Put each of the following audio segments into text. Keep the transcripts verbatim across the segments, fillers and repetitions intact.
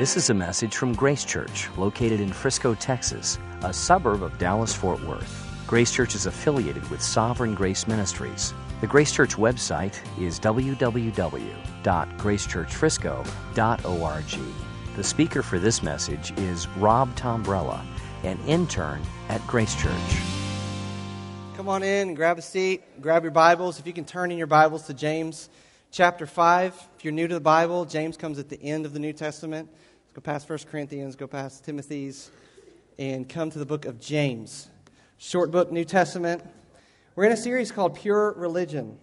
This is a message from Grace Church, located in Frisco, Texas, a suburb of Dallas-Fort Worth. Grace Church is affiliated with Sovereign Grace Ministries. The Grace Church website is w w w dot grace church frisco dot org. The speaker for this message is Rob Tombrello, an intern at Grace Church. Come on in, grab a seat, grab your Bibles. If you can turn in your Bibles to James chapter five. If you're new to the Bible, James comes at the end of the New Testament. Let's go past First Corinthians, go past Timothy's, and come to the book of James. Short book, New Testament. We're in a series called Pure Religion.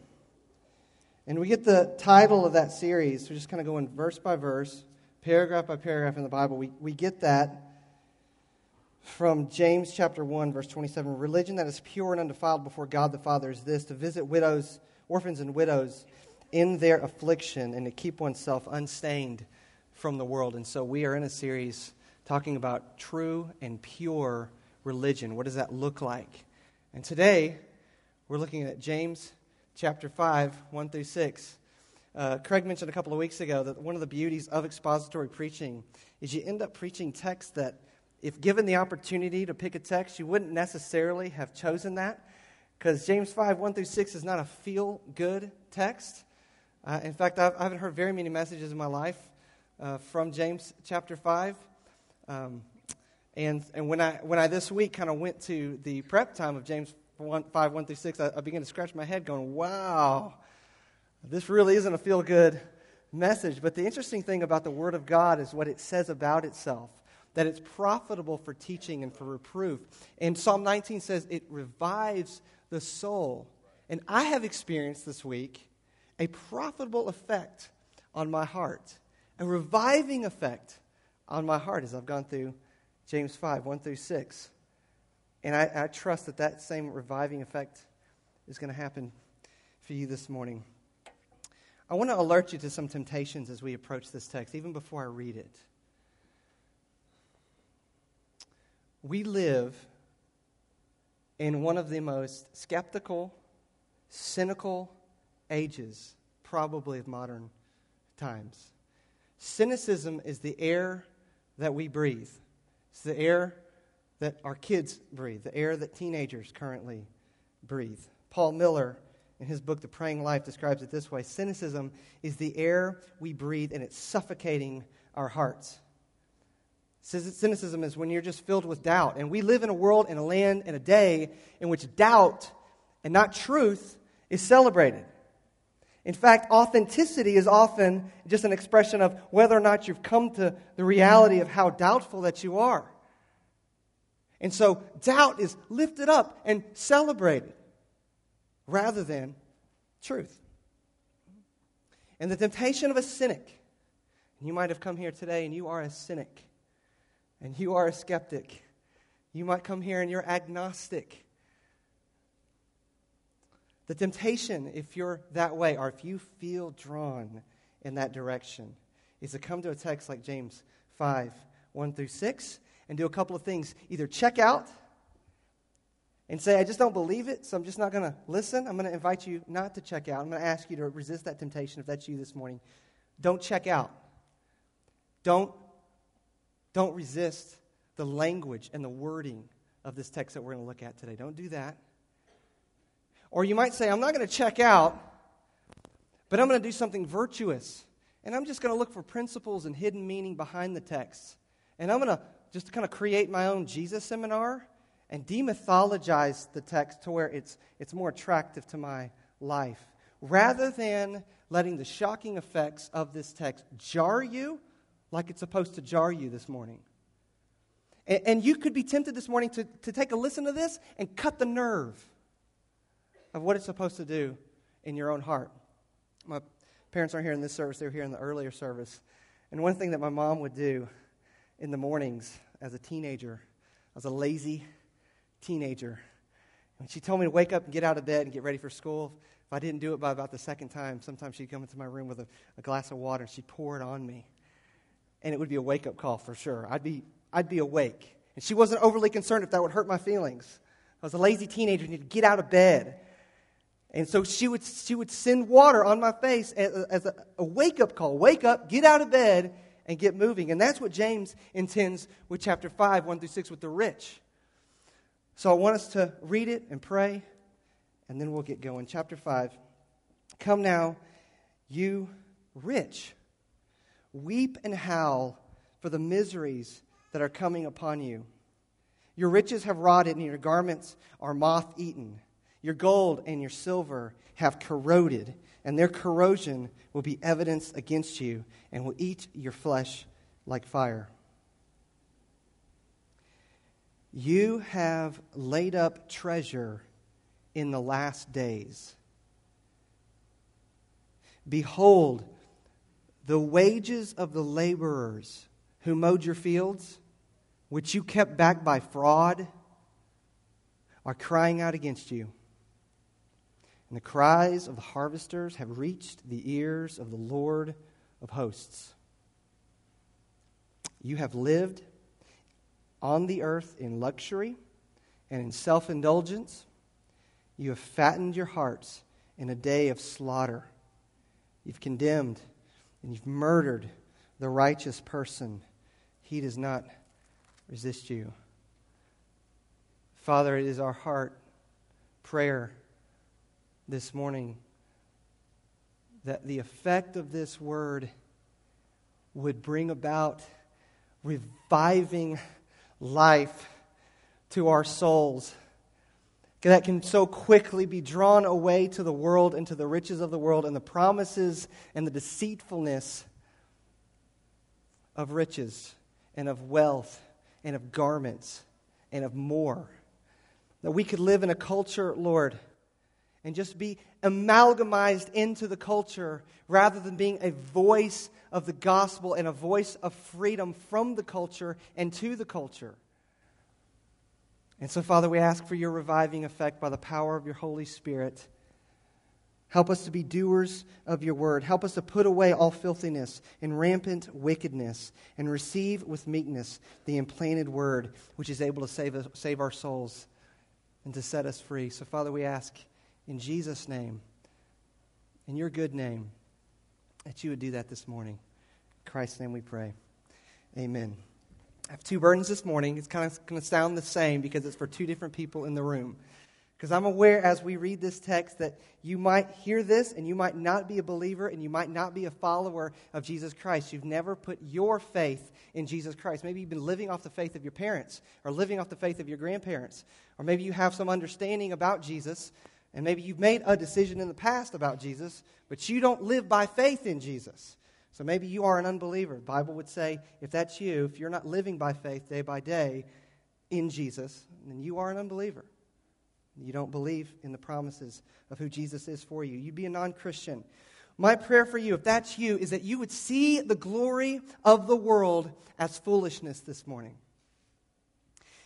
And we get the title of that series. We're just kind of going verse by verse, paragraph by paragraph in the Bible. We, we get that from James chapter one, verse twenty-seven. Religion that is pure and undefiled before God the Father is this, to visit widows, orphans and widows in their affliction and to keep oneself unstained from the world. And so we are in a series talking about true and pure religion. What does that look like? And today we're looking at James chapter five, one through six. Uh, Craig mentioned a couple of weeks ago that one of the beauties of expository preaching is you end up preaching texts that, if given the opportunity to pick a text, you wouldn't necessarily have chosen that, because James five, one through six is not a feel-good text. Uh, in fact, I've, I haven't heard very many messages in my life uh, from James chapter five. Um, and and when I when I this week kind of went to the prep time of James five, one through six, I, I began to scratch my head going, wow, this really isn't a feel-good message. But the interesting thing about the Word of God is what it says about itself, that it's profitable for teaching and for reproof. And Psalm nineteen says it revives the soul. And I have experienced this week a profitable effect on my heart, a reviving effect on my heart as I've gone through James five, one through six. And I, I trust that that same reviving effect is going to happen for you this morning. I want to alert you to some temptations as we approach this text, even before I read it. We live in one of the most skeptical, cynical ages, probably of modern times. Cynicism is the air that we breathe. It's the air that our kids breathe, the air that teenagers currently breathe. Paul Miller, in his book, The Praying Life, describes it this way. Cynicism is the air we breathe, and it's suffocating our hearts. Cynicism is when you're just filled with doubt. And we live in a world and a land and a day in which doubt and not truth is celebrated. In fact, authenticity is often just an expression of whether or not you've come to the reality of how doubtful that you are. And so doubt is lifted up and celebrated rather than truth. And the temptation of a cynic, and you might have come here today and you are a cynic, and you are a skeptic. You might come here and you're agnostic. The temptation, if you're that way, or if you feel drawn in that direction, is to come to a text like James five, one through six, and do a couple of things. Either check out and say, I just don't believe it, so I'm just not going to listen. I'm going to invite you not to check out. I'm going to ask you to resist that temptation if that's you this morning. Don't check out. Don't Don't resist the language and the wording of this text that we're going to look at today. Don't do that. Or you might say, I'm not going to check out, but I'm going to do something virtuous. And I'm just going to look for principles and hidden meaning behind the text. And I'm going to just kind of create my own Jesus seminar and demythologize the text to where it's, it's more attractive to my life, rather than letting the shocking effects of this text jar you like it's supposed to jar you this morning. And, and you could be tempted this morning to, to take a listen to this and cut the nerve of what it's supposed to do in your own heart. My parents aren't here in this service. They were here in the earlier service. And one thing that my mom would do in the mornings as a teenager, I was a lazy teenager, when she told me to wake up and get out of bed and get ready for school, if I didn't do it by about the second time, sometimes she'd come into my room with a, a glass of water and she'd pour it on me. And it would be a wake-up call for sure. I'd be I'd be awake. And she wasn't overly concerned if that would hurt my feelings. I was a lazy teenager and needed to get out of bed. And so she would she would send water on my face as a, as a, a wake-up call. Wake up, get out of bed, and get moving. And that's what James intends with chapter five, one through six with the rich. So I want us to read it and pray, and then we'll get going. Chapter five, come now, you rich, weep and howl for the miseries that are coming upon you. Your riches have rotted, and your garments are moth-eaten. Your gold and your silver have corroded, and their corrosion will be evidence against you and will eat your flesh like fire. You have laid up treasure in the last days. Behold, the wages of the laborers who mowed your fields, which you kept back by fraud, are crying out against you. And the cries of the harvesters have reached the ears of the Lord of hosts. You have lived on the earth in luxury and in self-indulgence. You have fattened your hearts in a day of slaughter. You've condemned and you've murdered the righteous person. He does not resist you. Father, it is our heart prayer this morning that the effect of this word would bring about reviving life to our souls that can so quickly be drawn away to the world and to the riches of the world and the promises and the deceitfulness of riches and of wealth and of garments and of more. That we could live in a culture, Lord, and just be amalgamized into the culture rather than being a voice of the gospel and a voice of freedom from the culture and to the culture. And so, Father, we ask for your reviving effect by the power of your Holy Spirit. Help us to be doers of your word. Help us to put away all filthiness and rampant wickedness and receive with meekness the implanted word, which is able to save us, save our souls and to set us free. So, Father, we ask in Jesus' name, in your good name, that you would do that this morning. In Christ's name we pray. Amen. I have two burdens this morning. It's kind of going to sound the same because it's for two different people in the room. Because I'm aware as we read this text that you might hear this and you might not be a believer and you might not be a follower of Jesus Christ. You've never put your faith in Jesus Christ. Maybe you've been living off the faith of your parents or living off the faith of your grandparents. Or maybe you have some understanding about Jesus and maybe you've made a decision in the past about Jesus, but you don't live by faith in Jesus. So maybe you are an unbeliever. The Bible would say, if that's you, if you're not living by faith day by day in Jesus, then you are an unbeliever. You don't believe in the promises of who Jesus is for you. You'd be a non-Christian. My prayer for you, if that's you, is that you would see the glory of the world as foolishness this morning.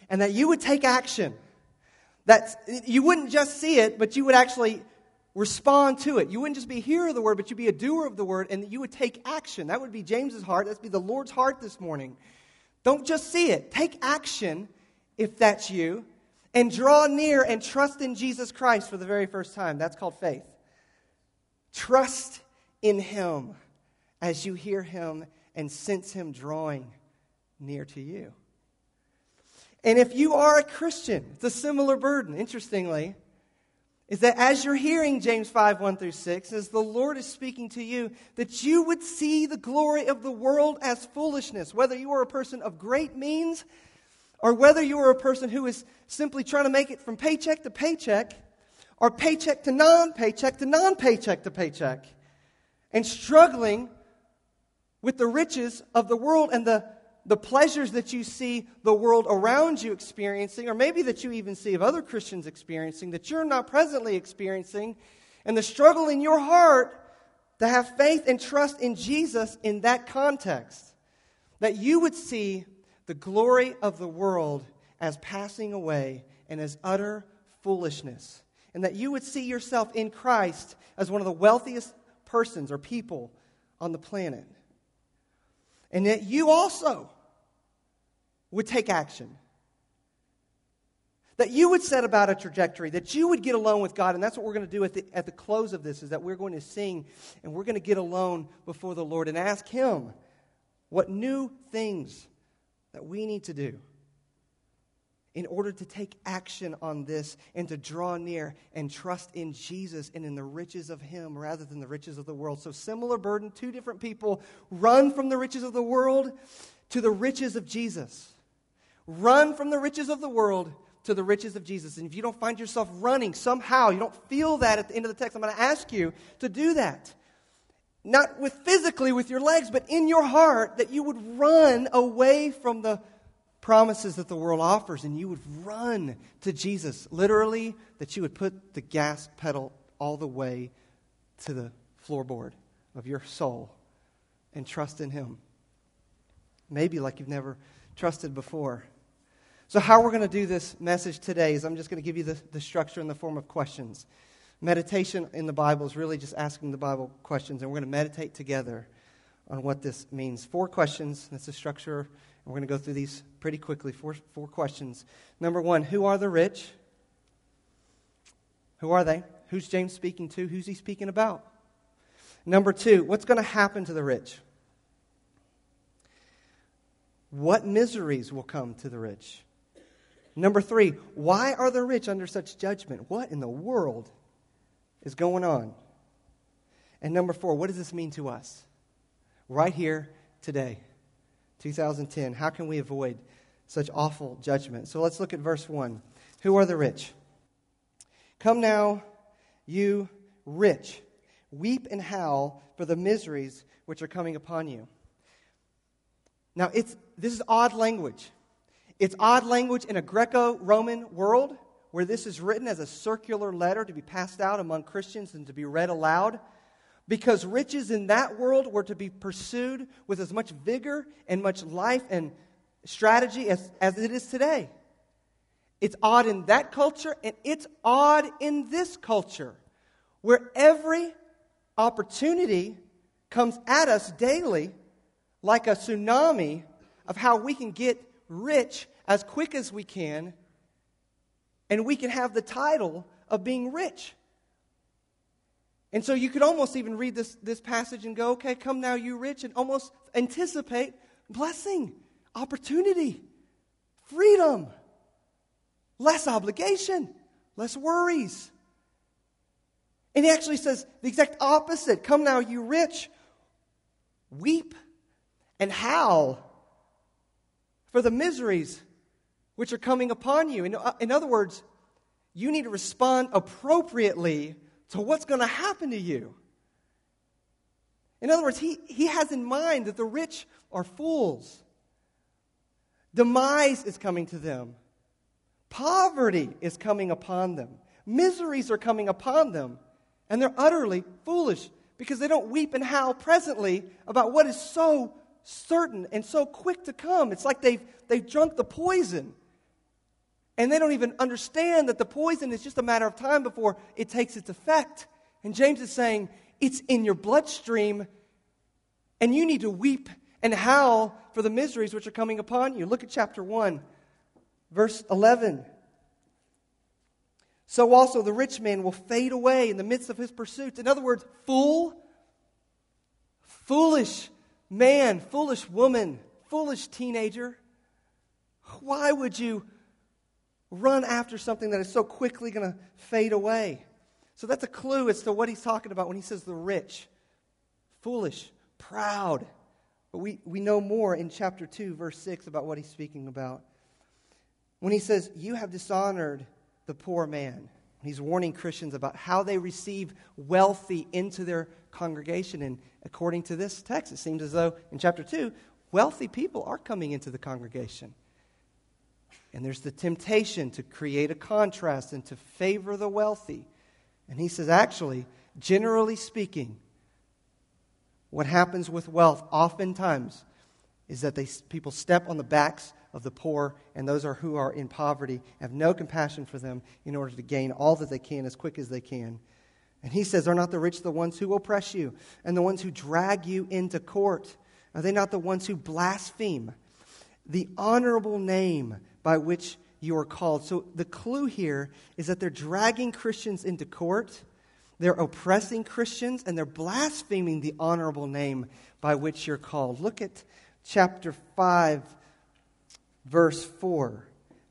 And that you would take action. That's, you wouldn't just see it, but you would actually respond to it. You wouldn't just be a hearer of the word, but you'd be a doer of the word, and you would take action. That would be James's heart. That'd be the Lord's heart this morning. Don't just see it. Take action, if that's you, and draw near and trust in Jesus Christ for the very first time. That's called faith. Trust in him as you hear him and sense him drawing near to you. And if you are a Christian, it's a similar burden, interestingly, is that as you're hearing James five, one through six, as the Lord is speaking to you, that you would see the glory of the world as foolishness, whether you are a person of great means or whether you are a person who is simply trying to make it from paycheck to paycheck or paycheck to non-paycheck to non-paycheck to paycheck and struggling with the riches of the world and the the pleasures that you see the world around you experiencing, or maybe that you even see of other Christians experiencing, that you're not presently experiencing, and the struggle in your heart to have faith and trust in Jesus in that context, that you would see the glory of the world as passing away and as utter foolishness, and that you would see yourself in Christ as one of the wealthiest persons or people on the planet. And that you also would take action. That you would set about a trajectory. That you would get alone with God. And that's what we're going to do at the, at the close of this. Is that we're going to sing. And we're going to get alone before the Lord. And ask him What new things that we need to do in order to take action on this and to draw near and trust in Jesus and in the riches of him rather than the riches of the world. So similar burden, two different people. Run from the riches of the world to the riches of Jesus. Run from the riches of the world to the riches of Jesus. And if you don't find yourself running somehow, you don't feel that at the end of the text, I'm going to ask you to do that. Not with physically with your legs, but in your heart, that you would run away from the promises that the world offers, and you would run to Jesus. Literally, that you would put the gas pedal all the way to the floorboard of your soul and trust in him. Maybe like you've never trusted before. So how we're going to do this message today is I'm just going to give you the, the structure in the form of questions. Meditation in the Bible is really just asking the Bible questions, and we're going to meditate together on what this means. Four questions, that's the structure, and we're going to go through these pretty quickly. Four, four questions. Number one, who are the rich? Who are they? Who's James speaking to? Who's he speaking about? Number two, what's going to happen to the rich? What miseries will come to the rich? Number three, why are the rich under such judgment? What in the world is going on? And number four, what does this mean to us? Right here, today, two thousand ten, how can we avoid such awful judgment? So let's look at verse one. Who are the rich? Come now, you rich, weep and howl for the miseries which are coming upon you. Now, it's this is odd language. It's odd language in a Greco-Roman world where this is written as a circular letter to be passed out among Christians and to be read aloud, because riches in that world were to be pursued with as much vigor and much life and strategy as, as it is today. It's odd in that culture, and it's odd in this culture where every opportunity comes at us daily like a tsunami of how we can get rich as quick as we can, and we can have the title of being rich. And so you could almost even read this, this passage and go, okay, come now you rich, and almost anticipate blessing, opportunity, freedom, less obligation, less worries. And he actually says the exact opposite. Come now you rich, weep and howl for the miseries which are coming upon you. In, in other words, you need to respond appropriately to what's going to happen to you. In other words, he, he has in mind that the rich are fools. Demise is coming to them. Poverty is coming upon them. Miseries are coming upon them. And they're utterly foolish because they don't weep and howl presently about what is so certain and so quick to come. It's like they've they've drunk the poison, and they don't even understand that the poison is just a matter of time before it takes its effect. And James is saying it's in your bloodstream, and you need to weep and howl for the miseries which are coming upon you. Look at chapter one, verse eleven. So also the rich man will fade away in the midst of his pursuits. In other words, fool, foolish man, foolish woman, foolish teenager, why would you run after something that is so quickly going to fade away? So that's a clue as to what he's talking about when he says the rich, foolish, proud. But we, we know more in chapter two, verse six, about what he's speaking about. When he says, you have dishonored the poor man. He's warning Christians about how they receive wealthy into their congregation. And according to this text, it seems as though in chapter two, wealthy people are coming into the congregation. And there's the temptation to create a contrast and to favor the wealthy. And he says, actually, generally speaking, what happens with wealth oftentimes is that they people step on the backs of the poor, and those are who are in poverty, have no compassion for them in order to gain all that they can as quick as they can. And he says, are not the rich the ones who oppress you and the ones who drag you into court? Are they not the ones who blaspheme the honorable name by which you are called? So the clue here is that they're dragging Christians into court, they're oppressing Christians, and they're blaspheming the honorable name by which you're called. Look at chapter five, verse four.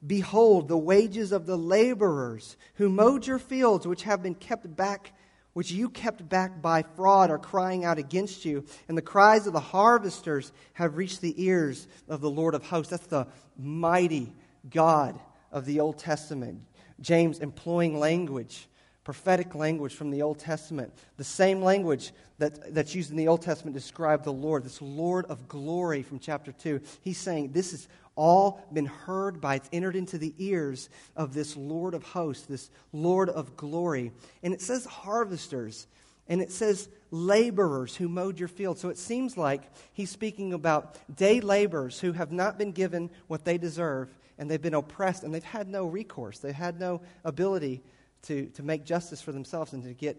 Behold, the wages of the laborers who mowed your fields, which have been kept back, which you kept back by fraud, are crying out against you. And the cries of the harvesters have reached the ears of the Lord of hosts. That's the mighty God of the Old Testament. James employing language, prophetic language from the Old Testament. The same language that, that's used in the Old Testament to describe the Lord, this Lord of glory from chapter two. He's saying this is all been heard by, it's entered into the ears of this Lord of hosts, this Lord of glory. And it says harvesters, and it says laborers who mowed your field. So it seems like he's speaking about day laborers who have not been given what they deserve, and they've been oppressed, and they've had no recourse. They've had no ability to, to make justice for themselves and to get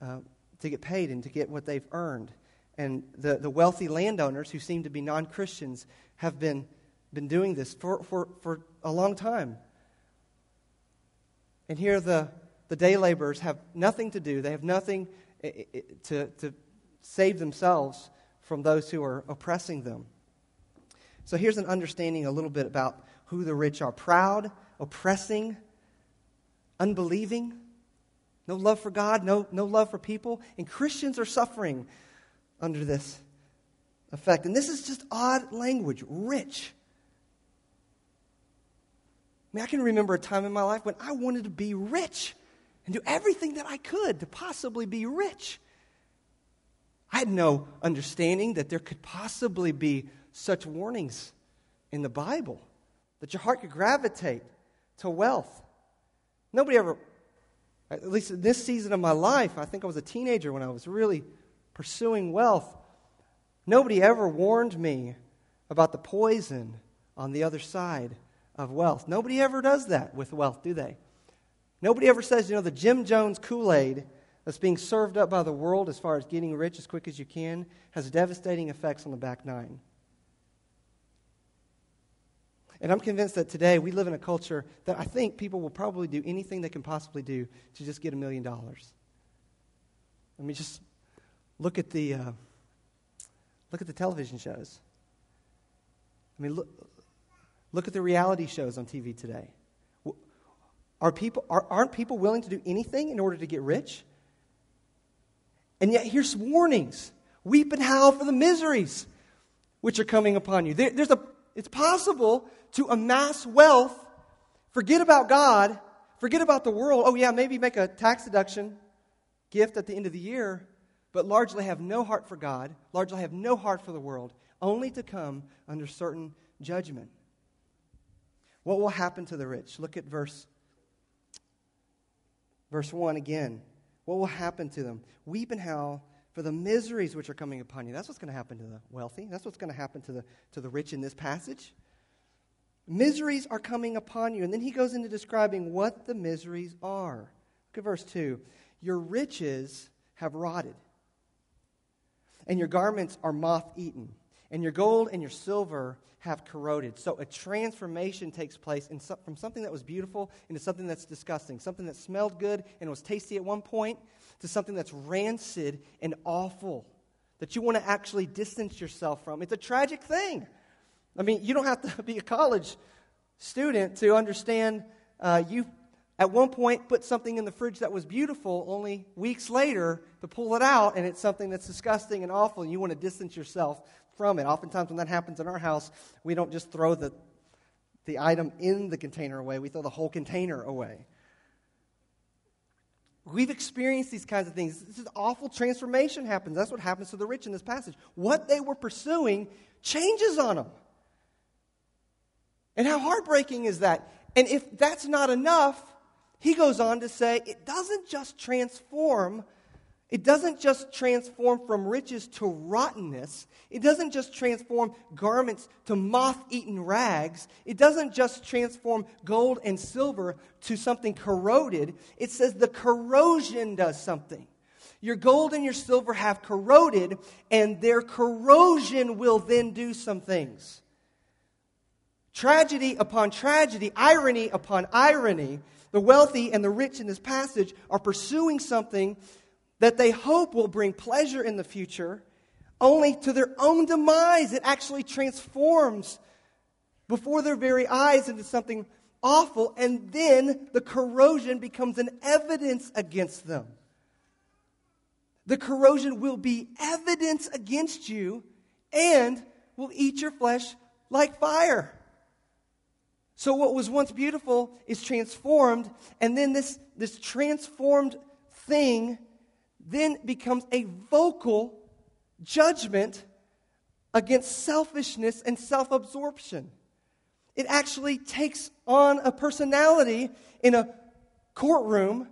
uh, to get paid and to get what they've earned. And the, the wealthy landowners, who seem to be non-Christians, have been been doing this for, for, for a long time. And here the, the day laborers have nothing to do. They have nothing to, to save themselves from those who are oppressing them. So here's an understanding a little bit about who the rich are. Proud, oppressing, unbelieving, no love for God, no, no love for people. And Christians are suffering under this effect. And this is just odd language, rich. I mean, I can remember a time in my life when I wanted to be rich and do everything that I could to possibly be rich. I had no understanding that there could possibly be such warnings in the Bible, that your heart could gravitate to wealth. Nobody ever, at least in this season of my life, I think I was a teenager when I was really pursuing wealth, nobody ever warned me about the poison on the other side of wealth. Nobody ever does that with wealth, do they? Nobody ever says, you know, the Jim Jones Kool-Aid that's being served up by the world as far as getting rich as quick as you can has devastating effects on the back nine. And I'm convinced that today we live in a culture that I think people will probably do anything they can possibly do to just get a million dollars. I mean, just look at the uh, look at the television shows. I mean, look. Look at the reality shows on T V today. Are people, are, aren't people willing to do anything in order to get rich? And yet here's warnings. Weep and howl for the miseries which are coming upon you. There, there's a, it's possible to amass wealth, forget about God, forget about the world. Oh yeah, maybe make a tax deduction gift at the end of the year, but largely have no heart for God, largely have no heart for the world, only to come under certain judgment. What will happen to the rich? Look at verse, verse one again. What will happen to them? Weep and howl for the miseries which are coming upon you. That's what's going to happen to the wealthy. That's what's going to happen to the, to the rich in this passage. Miseries are coming upon you. And then he goes into describing what the miseries are. Look at verse two. Your riches have rotted, and your garments are moth-eaten, and your gold and your silver have corroded. So a transformation takes place in so, from something that was beautiful into something that's disgusting, something that smelled good and was tasty at one point, to something that's rancid and awful, that you want to actually distance yourself from. It's a tragic thing. I mean, you don't have to be a college student to understand uh, you at one point put something in the fridge that was beautiful, only weeks later to pull it out, and it's something that's disgusting and awful, and you want to distance yourself from it. Oftentimes when that happens in our house, we don't just throw the the item in the container away, we throw the whole container away. We've experienced these kinds of things. This is awful transformation happens. That's what happens to the rich in this passage. What they were pursuing changes on them. And how heartbreaking is that? And if that's not enough, he goes on to say it doesn't just transform It doesn't just transform from riches to rottenness. It doesn't just transform garments to moth-eaten rags. It doesn't just transform gold and silver to something corroded. It says the corrosion does something. Your gold and your silver have corroded, and their corrosion will then do some things. Tragedy upon tragedy, irony upon irony, the wealthy and the rich in this passage are pursuing something that they hope will bring pleasure in the future, only to their own demise. It actually transforms before their very eyes into something awful, and then the corrosion becomes an evidence against them. The corrosion will be evidence against you and will eat your flesh like fire. So what was once beautiful is transformed, and then this, this transformed thing then becomes a vocal judgment against selfishness and self-absorption. It actually takes on a personality in a courtroom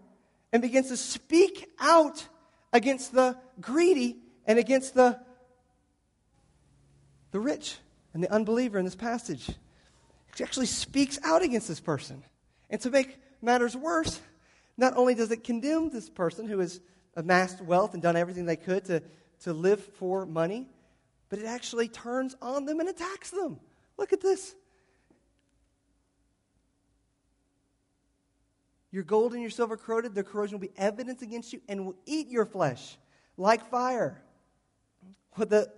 and begins to speak out against the greedy and against the, the rich and the unbeliever in this passage. It actually speaks out against this person. And to make matters worse, not only does it condemn this person who has amassed wealth and done everything they could to, to live for money, but it actually turns on them and attacks them. Look at this. Your gold and your silver corroded, their corrosion will be evidence against you and will eat your flesh like fire. What the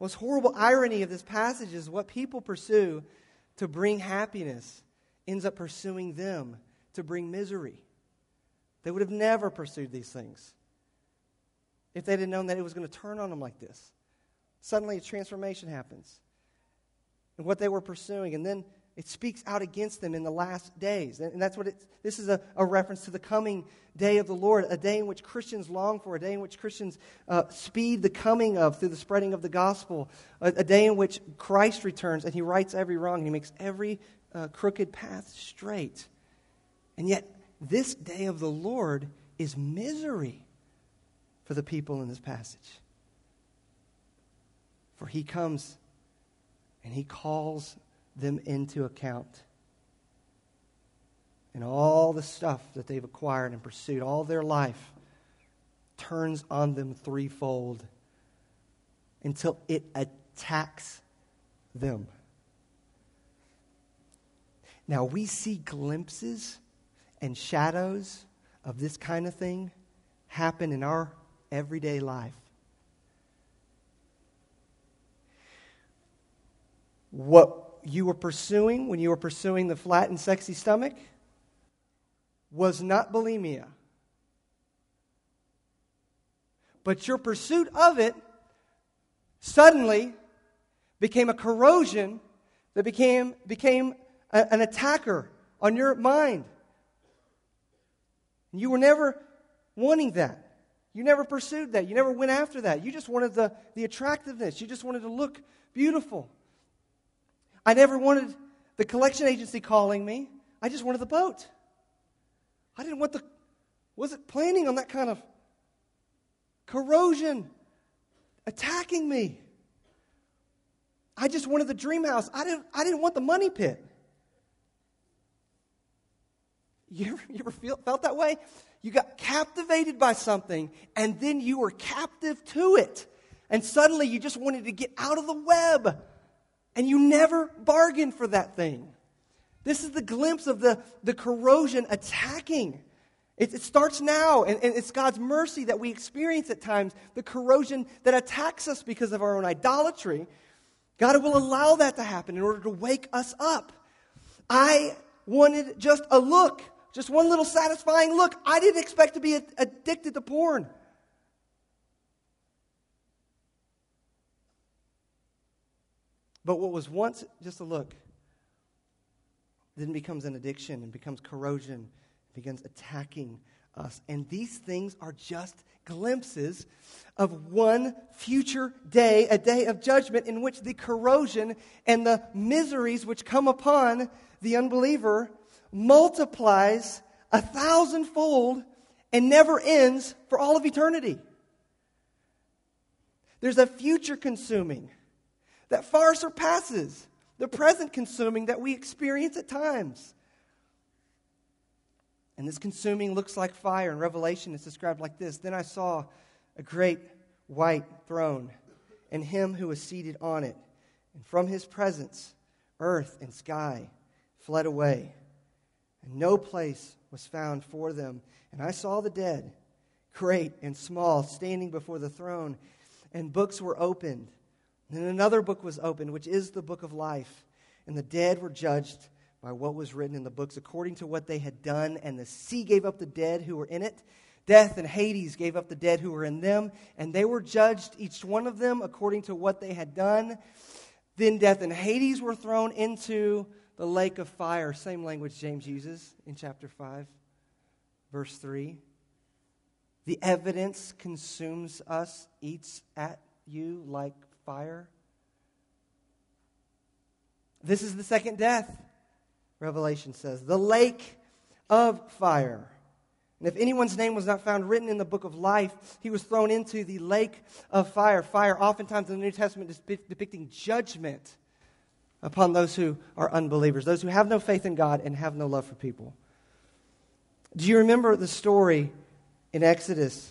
most horrible irony of this passage is what people pursue to bring happiness ends up pursuing them to bring misery. They would have never pursued these things if they'd have known that it was going to turn on them like this. Suddenly a transformation happens in what they were pursuing, and then it speaks out against them in the last days. And that's what it's, this is a, a reference to the coming day of the Lord, a day in which Christians long for, a day in which Christians uh, speed the coming of through the spreading of the gospel, a, a day in which Christ returns and he rights every wrong and he makes every uh, crooked path straight. And yet this day of the Lord is misery for the people in this passage. For he comes and he calls them into account. And all the stuff that they've acquired and pursued all their life turns on them threefold until it attacks them. Now we see glimpses and shadows of this kind of thing happen in our everyday life. What you were pursuing when you were pursuing the flat and sexy stomach was not bulimia. But your pursuit of it suddenly became a corrosion that became, became a, an attacker on your mind. You were never wanting that. You never pursued that. You never went after that. You just wanted the, the attractiveness. You just wanted to look beautiful. I never wanted the collection agency calling me. I just wanted the boat. I didn't want the, wasn't planning on that kind of corrosion attacking me. I just wanted the dream house. I didn't, I didn't want the money pit. You ever, you ever feel, felt that way? You got captivated by something, and then you were captive to it. And suddenly you just wanted to get out of the web. And you never bargained for that thing. This is the glimpse of the, the corrosion attacking. It, it starts now, and, and it's God's mercy that we experience at times, the corrosion that attacks us because of our own idolatry. God will allow that to happen in order to wake us up. I wanted just a look, just one little satisfying look. I didn't expect to be addicted to porn. But what was once just a look then becomes an addiction and becomes corrosion, begins attacking us. And these things are just glimpses of one future day, a day of judgment in which the corrosion and the miseries which come upon the unbeliever multiplies a thousandfold and never ends for all of eternity. There's a future consuming that far surpasses the present consuming that we experience at times. And this consuming looks like fire. In Revelation, it's described like this. Then I saw a great white throne and him who was seated on it. And from his presence, earth and sky fled away. And no place was found for them. And I saw the dead, great and small, standing before the throne. and books were opened. And then another book was opened, which is the book of life. And the dead were judged by what was written in the books according to what they had done. And the sea gave up the dead who were in it. Death and Hades gave up the dead who were in them. And they were judged, each one of them, according to what they had done. Then death and Hades were thrown into the lake of fire. Same language James uses in chapter five, verse three. The evidence consumes us, eats at you like fire. This is the second death, Revelation says. The lake of fire. And if anyone's name was not found written in the book of life, he was thrown into the lake of fire. Fire, oftentimes in the New Testament, is depicting judgment upon those who are unbelievers, those who have no faith in God and have no love for people. Do you remember the story in Exodus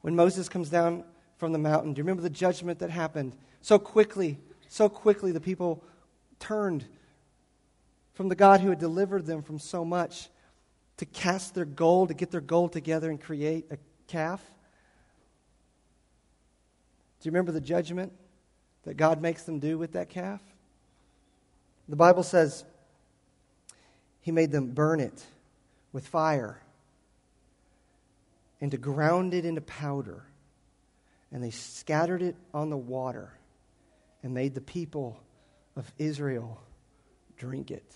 when Moses comes down from the mountain? Do you remember the judgment that happened? So quickly, so quickly the people turned from the God who had delivered them from so much to cast their gold, to get their gold together and create a calf. Do you remember the judgment that God makes them do with that calf? The Bible says he made them burn it with fire and to ground it into powder. And they scattered it on the water and made the people of Israel drink it.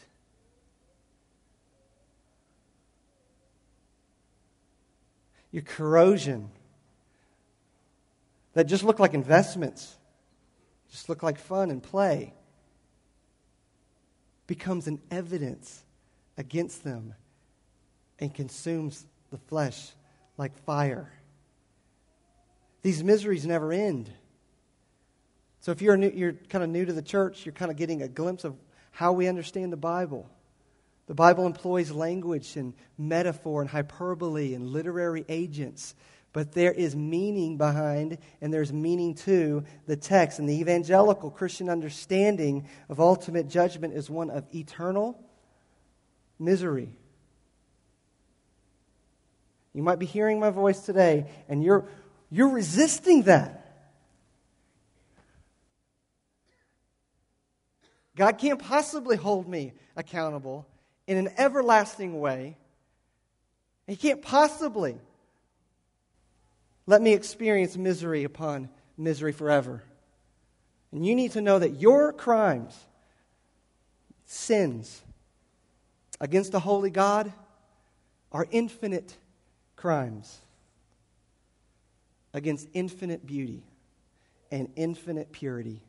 Your corrosion that just looked like investments, just looked like fun and play, becomes an evidence against them and consumes the flesh like fire. These miseries never end. So if you're new, you're kind of new to the church, you're kind of getting a glimpse of how we understand the Bible. The Bible employs language and metaphor and hyperbole and literary agents, but there is meaning behind and there's meaning to the text. And the evangelical Christian understanding of ultimate judgment is one of eternal misery. You might be hearing my voice today and you're you're resisting that. God can't possibly hold me accountable in an everlasting way. He can't possibly let me experience misery upon misery forever. And you need to know that your crimes, sins against the holy God, are infinite crimes against infinite beauty and infinite purity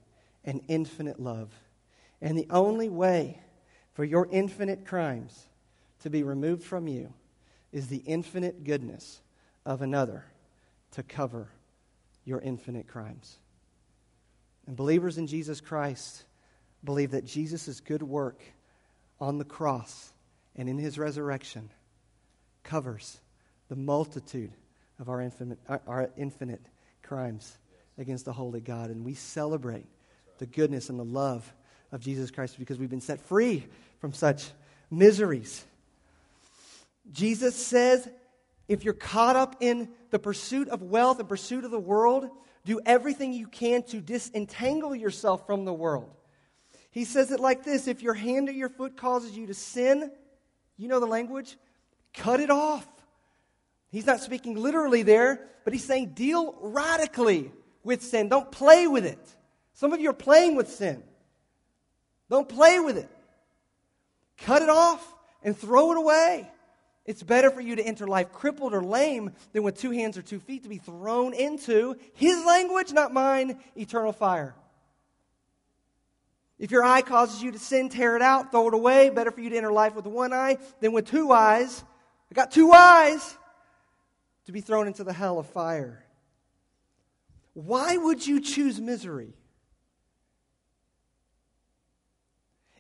and infinite love. And the only way for your infinite crimes to be removed from you is the infinite goodness of another to cover your infinite crimes. And believers in Jesus Christ believe that Jesus' good work on the cross and in his resurrection covers the multitude of our infinite, our infinite crimes against the holy God. And we celebrate the goodness and the love of Jesus Christ because we've been set free from such miseries. Jesus says, if you're caught up in the pursuit of wealth and pursuit of the world, do everything you can to disentangle yourself from the world. He says it like this: if your hand or your foot causes you to sin, you know the language, cut it off. He's not speaking literally there, but he's saying deal radically with sin. Don't play with it. Some of you are playing with sin. Don't play with it. Cut it off and throw it away. It's better for you to enter life crippled or lame than with two hands or two feet to be thrown into, his language, not mine, eternal fire. If your eye causes you to sin, tear it out, throw it away. Better for you to enter life with one eye than with two eyes. I got two eyes to be thrown into the hell of fire. Why would you choose misery?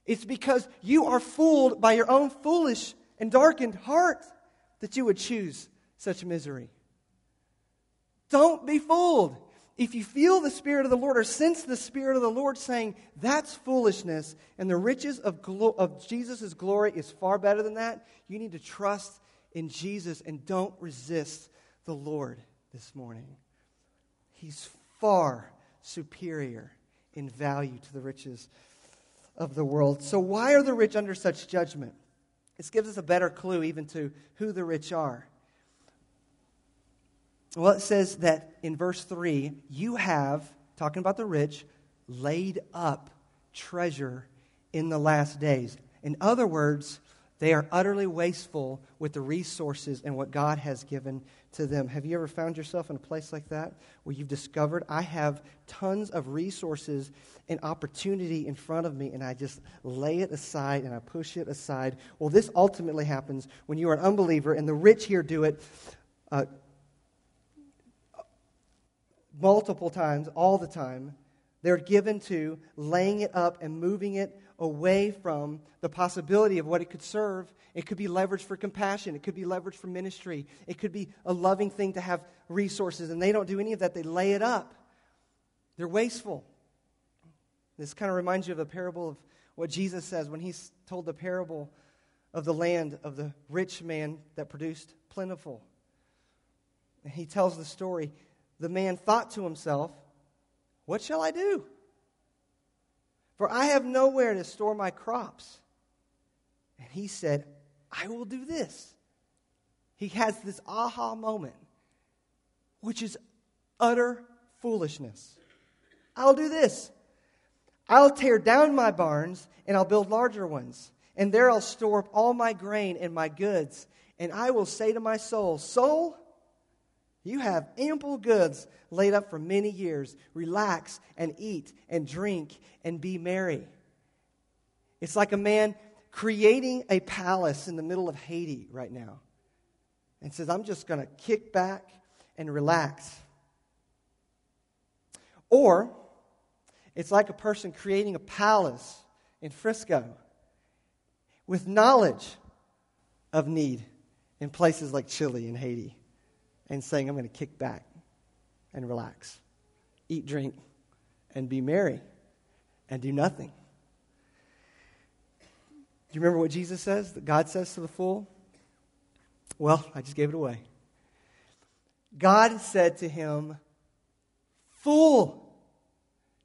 It's because you are fooled by your own foolish and darkened heart that you would choose such misery. Don't be fooled. If you feel the Spirit of the Lord or sense the Spirit of the Lord saying, that's foolishness, and the riches of, glo- of Jesus' glory is far better than that, you need to trust in Jesus and don't resist the Lord this morning. He's far superior in value to the riches of the world. So why are the rich under such judgment? This gives us a better clue even to who the rich are. Well, it says that in verse three, you have, talking about the rich, laid up treasure in the last days. In other words, they are utterly wasteful with the resources and what God has given to them. Have you ever found yourself in a place like that where you've discovered, I have tons of resources and opportunity in front of me, and I just lay it aside and I push it aside? Well, this ultimately happens when you are an unbeliever, and the rich here do it uh, multiple times, all the time. They're given to laying it up and moving it away from the possibility of what it could serve. It could be leveraged for compassion. It could be leveraged for ministry. It could be a loving thing to have resources, and they don't do any of that. They lay it up. They're wasteful. This kind of reminds you of the parable of what Jesus says when he told the parable of the land of the rich man that produced plentiful. And he tells the story. The man thought to himself, "What shall I do? For I have nowhere to store my crops." And he said, "I will do this." He has this aha moment, which is utter foolishness. I'll do this. I'll tear down my barns and I'll build larger ones. And there I'll store up all my grain and my goods. And I will say to my soul, "Soul, you have ample goods laid up for many years. Relax and eat and drink and be merry." It's like a man creating a palace in the middle of Haiti right now and says, "I'm just going to kick back and relax." Or it's like a person creating a palace in Frisco with knowledge of need in places like Chile and Haiti, and saying, "I'm going to kick back and relax, eat, drink, and be merry, and do nothing." Do you remember what Jesus says, that God says to the fool? Well, I just gave it away. God said to him, "Fool."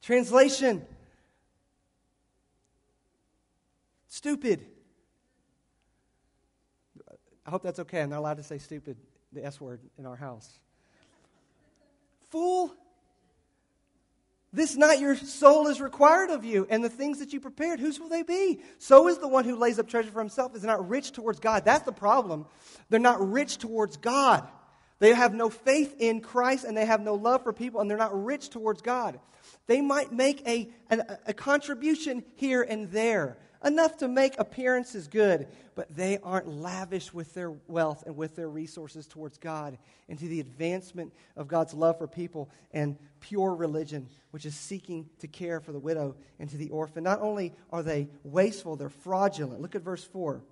Translation, stupid. I hope that's okay. I'm not allowed to say stupid, the S word, in our house. Fool, this night your soul is required of you, and the things that you prepared, whose will they be? So is the one who lays up treasure for himself, is not rich towards God. That's the problem. They're not rich towards God. They have no faith in Christ, and they have no love for people, and they're not rich towards God. They might make a, a, a contribution here and there, enough to make appearances good, but they aren't lavish with their wealth and with their resources towards God and to the advancement of God's love for people and pure religion, which is seeking to care for the widow and to the orphan. Not only are they wasteful, they're fraudulent. Look at verse four.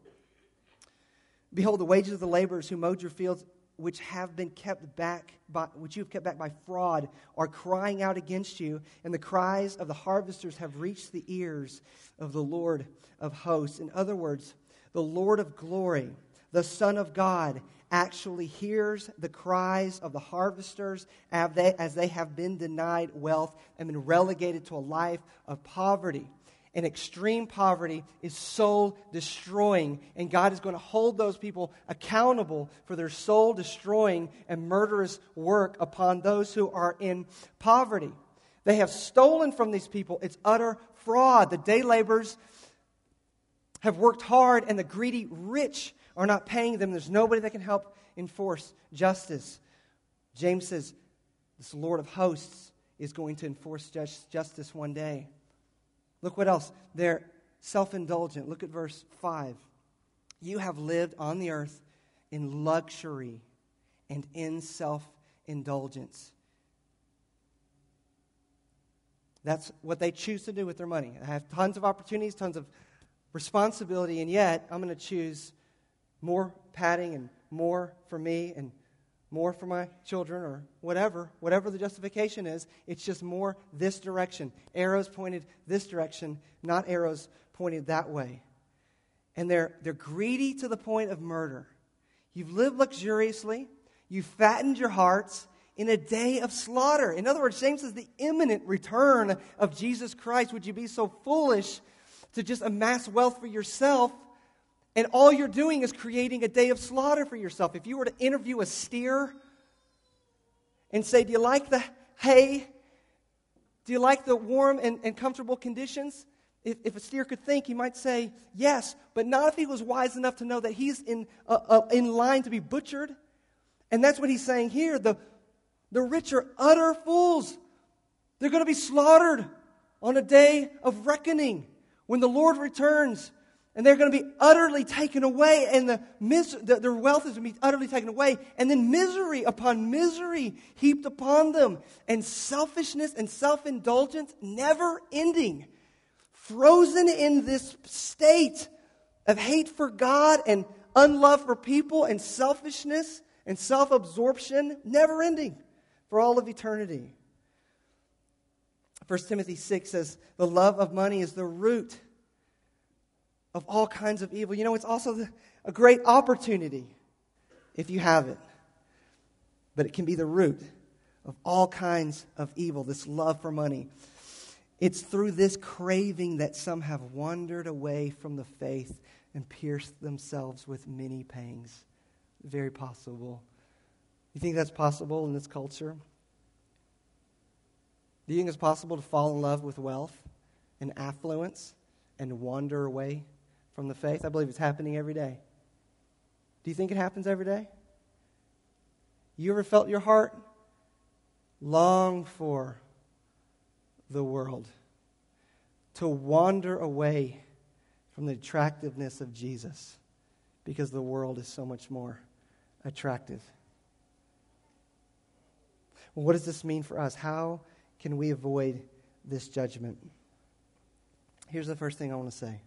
"Behold, the wages of the laborers who mowed your fields, which have been kept back by, which you have kept back by fraud, are crying out against you, and the cries of the harvesters have reached the ears of the Lord of hosts." In other words, the Lord of glory, the Son of God, actually hears the cries of the harvesters as they, as they have been denied wealth and been relegated to a life of poverty. And extreme poverty is soul destroying, and God is going to hold those people accountable for their soul destroying and murderous work upon those who are in poverty. They have stolen from these people. It's utter fraud. The day laborers have worked hard, and the greedy rich are not paying them. There's nobody that can help enforce justice. James says this Lord of hosts is going to enforce justice one day. Look what else. They're self-indulgent. Look at verse five. "You have lived on the earth in luxury and in self-indulgence." That's what they choose to do with their money. I have tons of opportunities, tons of responsibility, and yet I'm going to choose more padding and more for me and more for my children, or whatever, whatever the justification is. It's just more this direction. Arrows pointed this direction, not arrows pointed that way. And they're they're greedy to the point of murder. You've lived luxuriously. You've fattened your hearts. in a day of slaughter. In other words, James says the imminent return of Jesus Christ. Would you be so foolish to just amass wealth for yourself, and all you're doing is creating a day of slaughter for yourself? If you were to interview a steer and say, do you like the hay? Do you like the warm and, and comfortable conditions? If, if a steer could think, he might say yes, but not if he was wise enough to know that he's in uh, uh, in line to be butchered. And that's what he's saying here. The, the rich are utter fools. They're going to be slaughtered on a day of reckoning when the Lord returns. And they're going to be utterly taken away, and the mis- the, their wealth is going to be utterly taken away. And then misery upon misery heaped upon them. And selfishness and self-indulgence never ending. Frozen in this state of hate for God and unlove for people and selfishness and self-absorption, never ending for all of eternity. First Timothy six says, the love of money is the root of all kinds of evil. You know, it's also a great opportunity if you have it. But it can be the root of all kinds of evil, this love for money. It's through this craving that some have wandered away from the faith and pierced themselves with many pangs. Very possible. You think that's possible in this culture? Do you think it's possible to fall in love with wealth and affluence and wander away from the faith? I believe it's happening every day. Do you think it happens every day? You ever felt your heart long for the world, to wander away from the attractiveness of Jesus because the world is so much more attractive? Well, what does this mean for us? How can we avoid this judgment? Here's the first thing I want to say.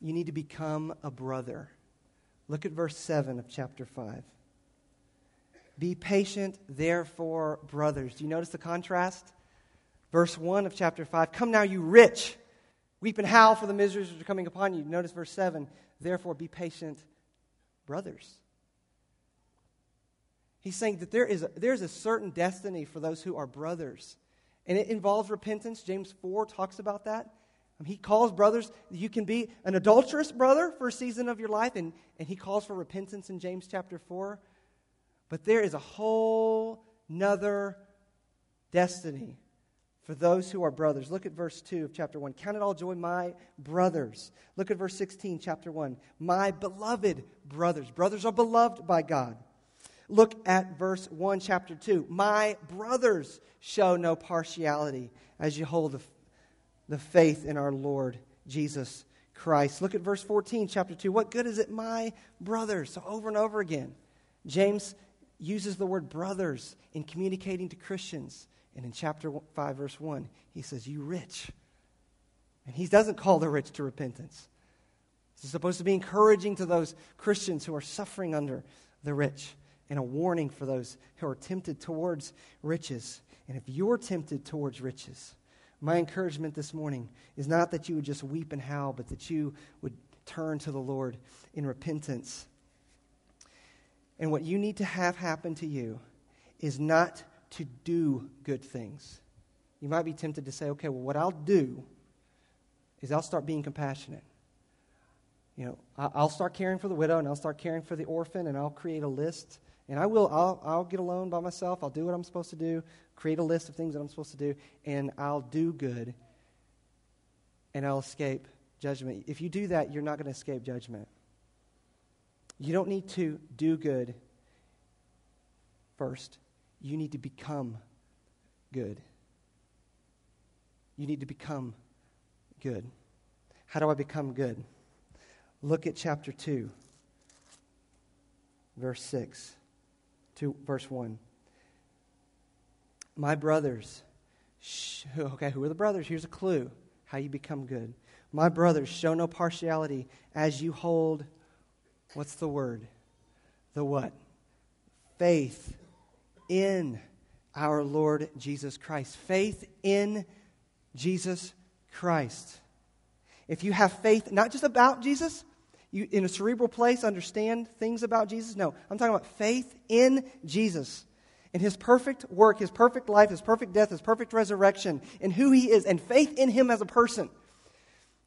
You need to become a brother. Look at verse seven of chapter five. Be patient, therefore, brothers. Do you notice the contrast? Verse one of chapter five. Come now, you rich. Weep and howl for the miseries which are coming upon you. Notice verse seven. Therefore, be patient, brothers. He's saying that there is a, there is a certain destiny for those who are brothers. And it involves repentance. James four talks about that. He calls brothers, you can be an adulterous brother for a season of your life. And, and he calls for repentance in James chapter four. But there is a whole nother destiny for those who are brothers. Look at verse two of chapter one. Count it all joy, my brothers. Look at verse sixteen, chapter one. My beloved brothers. Brothers are beloved by God. Look at verse one, chapter two. My brothers, show no partiality as you hold the, the faith in our Lord Jesus Christ. Look at verse fourteen, chapter two. What good is it, my brothers? So over and over again, James uses the word brothers in communicating to Christians. And in chapter five, verse one, he says, you rich. And he doesn't call the rich to repentance. This is supposed to be encouraging to those Christians who are suffering under the rich, and a warning for those who are tempted towards riches. And if you're tempted towards riches, my encouragement this morning is not that you would just weep and howl, but that you would turn to the Lord in repentance. And what you need to have happen to you is not to do good things. You might be tempted to say, okay, well, what I'll do is I'll start being compassionate. You know, I'll start caring for the widow, and I'll start caring for the orphan, and I'll create a list. And I will, I'll, I'll get alone by myself. I'll do what I'm supposed to do, create a list of things that I'm supposed to do, and I'll do good, and I'll escape judgment. If you do that, you're not going to escape judgment. You don't need to do good first. You need to become good. You need to become good. How do I become good? Look at chapter two, verse six to verse one. My brothers, sh- okay, who are the brothers? Here's a clue how you become good. My brothers, show no partiality as you hold, what's the word? The what? Faith in our Lord Jesus Christ. Faith in Jesus Christ. If you have faith, not just about Jesus, you, in a cerebral place, understand things about Jesus? No, I'm talking about faith in Jesus, in his perfect work, his perfect life, his perfect death, his perfect resurrection, and who he is, and faith in him as a person.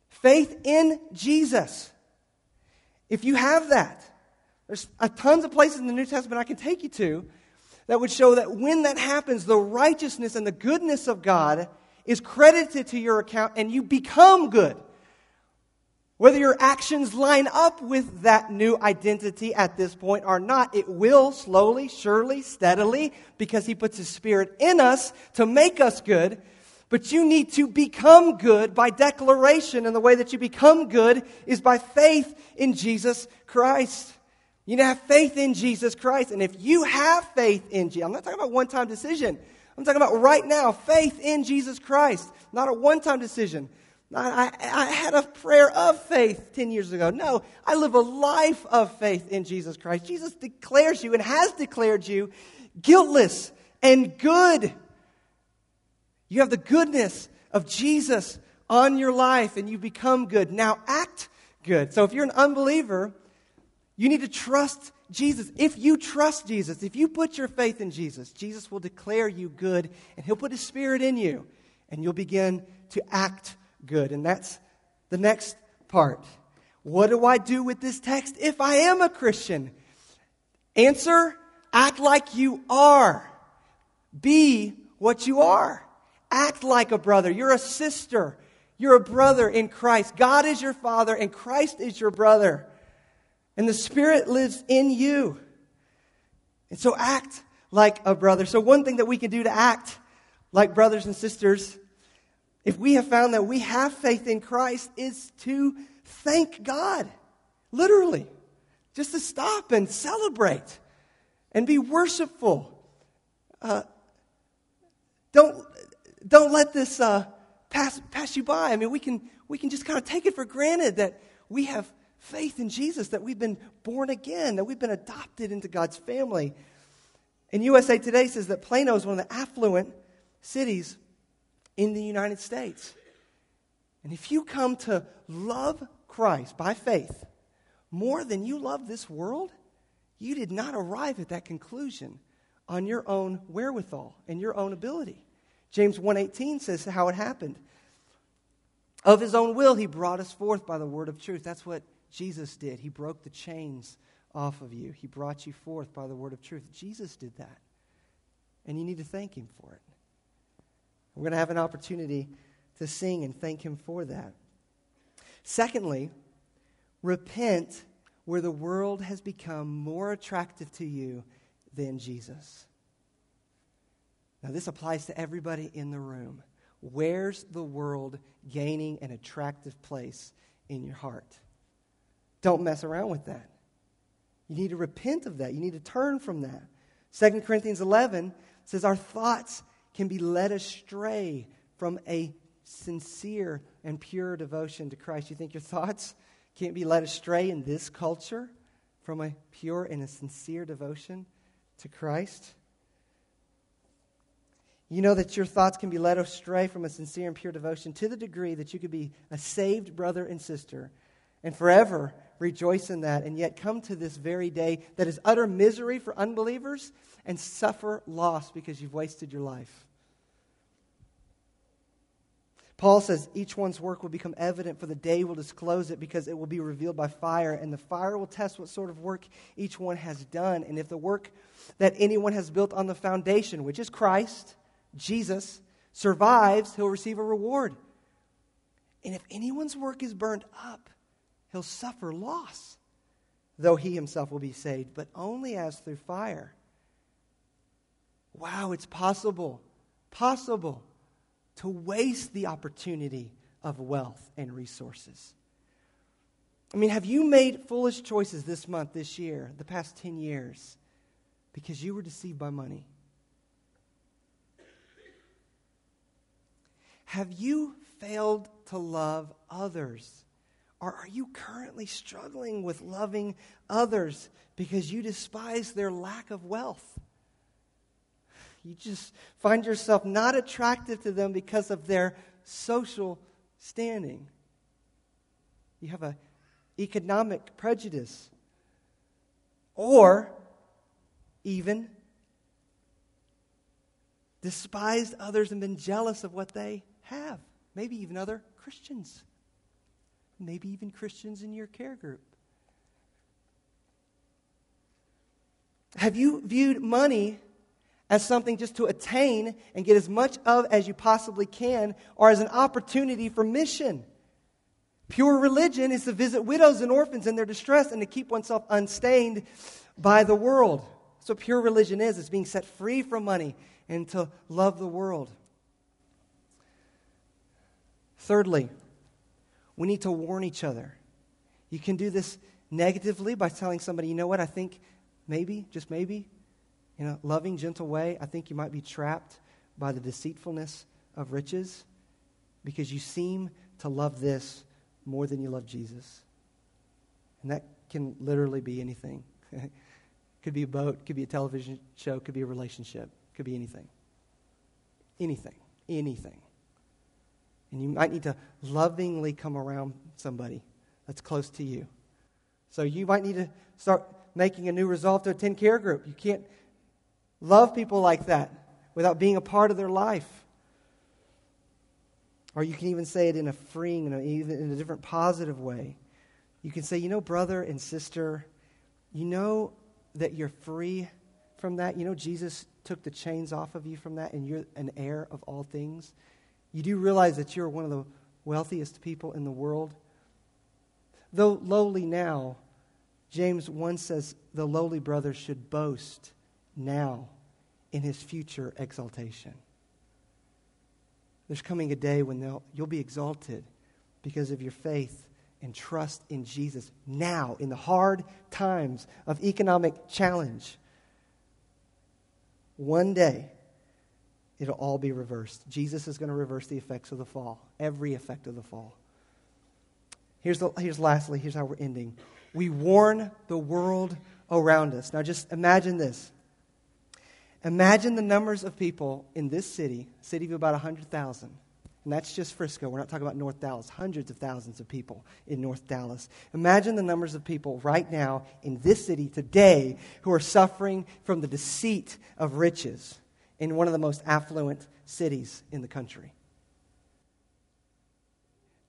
Faith in Jesus. If you have that, there's a tons of places in the New Testament I can take you to that would show that when that happens, the righteousness and the goodness of God is credited to your account and you become good. Whether your actions line up with that new identity at this point or not, it will slowly, surely, steadily, because he puts his Spirit in us to make us good. But you need to become good by declaration, and the way that you become good is by faith in Jesus Christ. You need to have faith in Jesus Christ, and if you have faith in Jesus, I'm not talking about one-time decision. I'm talking about right now, faith in Jesus Christ, not a one-time decision. I, I had a prayer of faith ten years ago. No, I live a life of faith in Jesus Christ. Jesus declares you and has declared you guiltless and good. You have the goodness of Jesus on your life and you become good. Now act good. So if you're an unbeliever, you need to trust Jesus. If you trust Jesus, if you put your faith in Jesus, Jesus will declare you good and he'll put his Spirit in you and you'll begin to act good. And that's the next part. What do I do with this text if I am a Christian? Answer, act like you are. Be what you are. Act like a brother. You're a sister. You're a brother in Christ. God is your father and Christ is your brother. And the Spirit lives in you. And so act like a brother. So one thing that we can do to act like brothers and sisters, if we have found that we have faith in Christ, is to thank God, literally, just to stop and celebrate and be worshipful. Uh, don't don't let this uh, pass pass you by. I mean, we can we can just kind of take it for granted that we have faith in Jesus, that we've been born again, that we've been adopted into God's family. And U S A Today says that Plano is one of the affluent cities in the United States. And if you come to love Christ by faith more than you love this world, you did not arrive at that conclusion on your own wherewithal and your own ability. James one eighteen says how it happened. Of his own will, he brought us forth by the word of truth. That's what Jesus did. He broke the chains off of you. He brought you forth by the word of truth. Jesus did that. And you need to thank him for it. We're going to have an opportunity to sing and thank him for that. Secondly, repent where the world has become more attractive to you than Jesus. Now, this applies to everybody in the room. Where's the world gaining an attractive place in your heart? Don't mess around with that. You need to repent of that. You need to turn from that. Second Corinthians eleven says our thoughts can be led astray from a sincere and pure devotion to Christ. You think your thoughts can't be led astray in this culture from a pure and a sincere devotion to Christ? You know that your thoughts can be led astray from a sincere and pure devotion to the degree that you could be a saved brother and sister and forever rejoice in that, and yet come to this very day that is utter misery for unbelievers and suffer loss because you've wasted your life. Paul says each one's work will become evident, for the day will disclose it, because it will be revealed by fire, and the fire will test what sort of work each one has done. And if the work that anyone has built on the foundation, which is Christ, Jesus, survives, he'll receive a reward. And if anyone's work is burned up, he'll suffer loss, though he himself will be saved, but only as through fire. Wow, it's possible, possible to waste the opportunity of wealth and resources. I mean, have you made foolish choices this month, this year, the past ten years, because you were deceived by money? Have you failed to love others? Or are you currently struggling with loving others because you despise their lack of wealth? You just find yourself not attractive to them because of their social standing. You have a economic prejudice, or even despised others and been jealous of what they have. Maybe even other Christians. Maybe even Christians in your care group. Have you viewed money as something just to attain and get as much of as you possibly can, or as an opportunity for mission? Pure religion is to visit widows and orphans in their distress and to keep oneself unstained by the world. That's what pure religion is. It's being set free from money and to love the world. Thirdly, we need to warn each other. You can do this negatively by telling somebody, you know what, I think maybe, just maybe, in a loving, gentle way, I think you might be trapped by the deceitfulness of riches because you seem to love this more than you love Jesus. And that can literally be anything. Could be a boat, could be a television show, could be a relationship, could be anything. Anything, anything. And you might need to lovingly come around somebody that's close to you. So you might need to start making a new resolve to attend care group. You can't love people like that without being a part of their life. Or you can even say it in a freeing, and even in a different positive way. You can say, you know, brother and sister, you know that you're free from that. You know, Jesus took the chains off of you from that, and you're an heir of all things. You do realize that you're one of the wealthiest people in the world. Though lowly now, James one says the lowly brother should boast now in his future exaltation. There's coming a day when you'll be exalted because of your faith and trust in Jesus now, in the hard times of economic challenge. One day, it'll all be reversed. Jesus is going to reverse the effects of the fall, every effect of the fall. Here's, the, here's lastly, here's how we're ending. We warn the world around us. Now just imagine this. Imagine the numbers of people in this city, city of about one hundred thousand. And that's just Frisco. We're not talking about North Dallas. Hundreds of thousands of people in North Dallas. Imagine the numbers of people right now in this city today who are suffering from the deceit of riches in one of the most affluent cities in the country.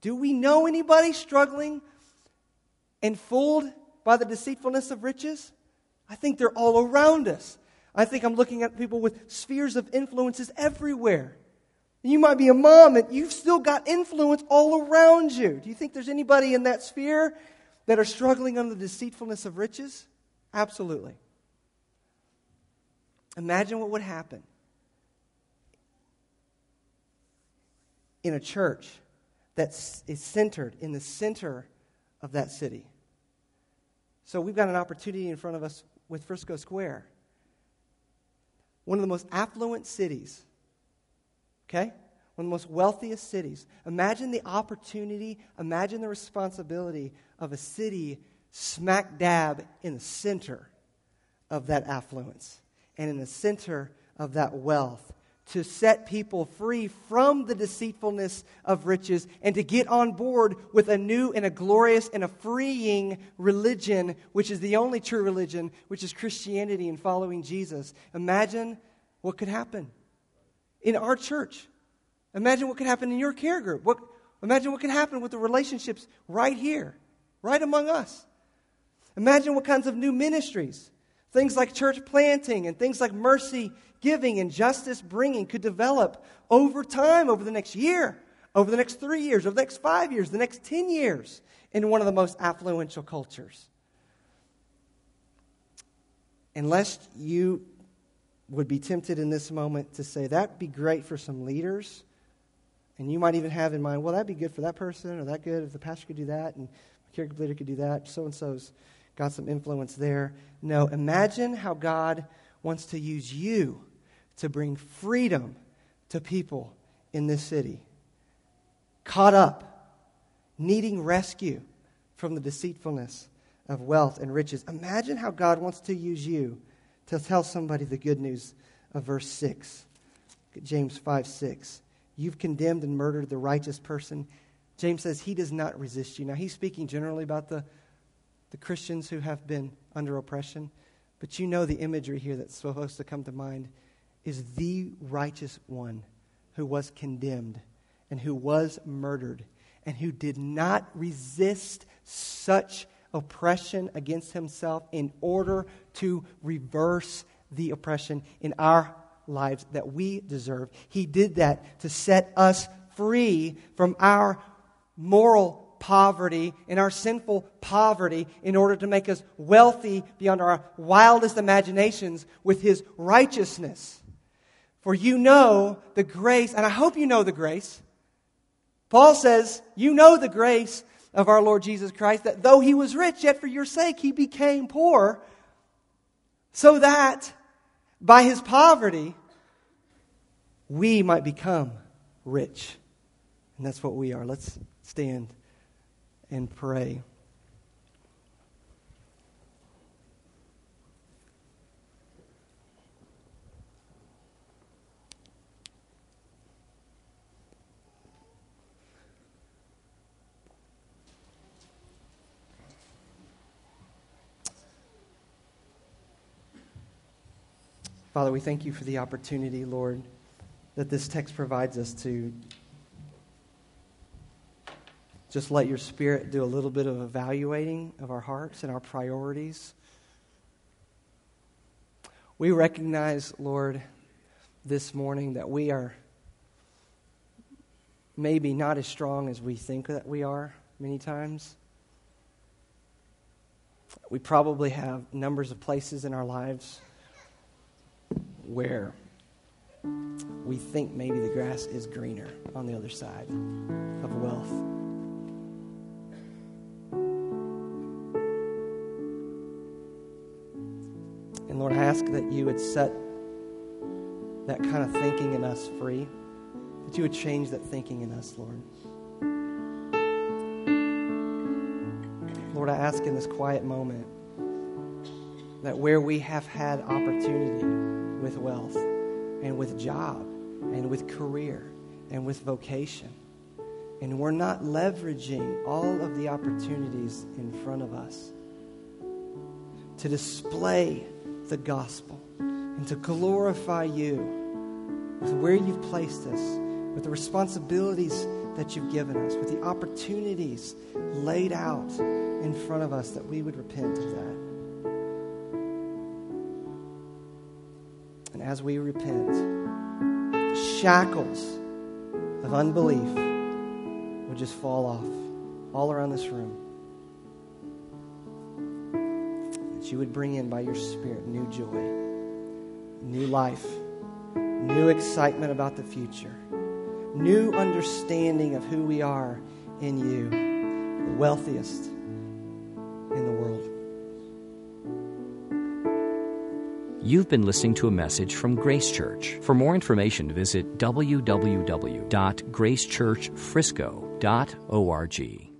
Do we know anybody struggling and fooled by the deceitfulness of riches? I think they're all around us. I think I'm looking at people with spheres of influences everywhere. You might be a mom and you've still got influence all around you. Do you think there's anybody in that sphere that are struggling under the deceitfulness of riches? Absolutely. Imagine what would happen in a church that is centered in the center of that city. So we've got an opportunity in front of us with Frisco Square. One of the most affluent cities, okay? One of the most wealthiest cities. Imagine the opportunity, imagine the responsibility of a city smack dab in the center of that affluence and in the center of that wealth to set people free from the deceitfulness of riches and to get on board with a new and a glorious and a freeing religion, which is the only true religion, which is Christianity and following Jesus. Imagine what could happen in our church. Imagine what could happen in your care group. What, imagine what could happen with the relationships right here, right among us. Imagine what kinds of new ministries, things like church planting and things like mercy giving and justice bringing could develop over time, over the next year, over the next three years, over the next five years, the next ten years in one of the most affluential cultures. Unless you would be tempted in this moment to say, that'd be great for some leaders, and you might even have in mind, well, that'd be good for that person or that good if the pastor could do that and the care group leader could do that, so-and-so's got some influence there. No, imagine how God wants to use you to bring freedom to people in this city, caught up, needing rescue from the deceitfulness of wealth and riches. Imagine how God wants to use you to tell somebody the good news of verse six, James five six. You've condemned and murdered the righteous person James says he does not resist you. Now, he's speaking generally about the, the Christians who have been under oppression. But you know the imagery here that's supposed to come to mind is the righteous one who was condemned and who was murdered and who did not resist such oppression against himself in order to reverse the oppression in our lives that we deserve. He did that to set us free from our moral poverty and our sinful poverty in order to make us wealthy beyond our wildest imaginations with his righteousness. For you know the grace, and I hope you know the grace. Paul says, you know the grace of our Lord Jesus Christ, that though he was rich, yet for your sake he became poor, so that by his poverty we might become rich. And that's what we are. Let's stand and pray. Father, we thank you for the opportunity, Lord, that this text provides us to just let your Spirit do a little bit of evaluating of our hearts and our priorities. We recognize, Lord, this morning that we are maybe not as strong as we think that we are many times. We probably have numbers of places in our lives where we think maybe the grass is greener on the other side of wealth. And Lord, I ask that you would set that kind of thinking in us free, that you would change that thinking in us, Lord. Lord, I ask in this quiet moment that where we have had opportunity with wealth and with job and with career and with vocation, and we're not leveraging all of the opportunities in front of us to display the gospel and to glorify you with where you've placed us, with the responsibilities that you've given us, with the opportunities laid out in front of us, that we would repent of that. And as we repent, shackles of unbelief would just fall off all around this room. That you would bring in by your Spirit new joy, new life, new excitement about the future, new understanding of who we are in you, the wealthiest in the world. You've been listening to a message from Grace Church. For more information, visit w w w dot grace church frisco dot org.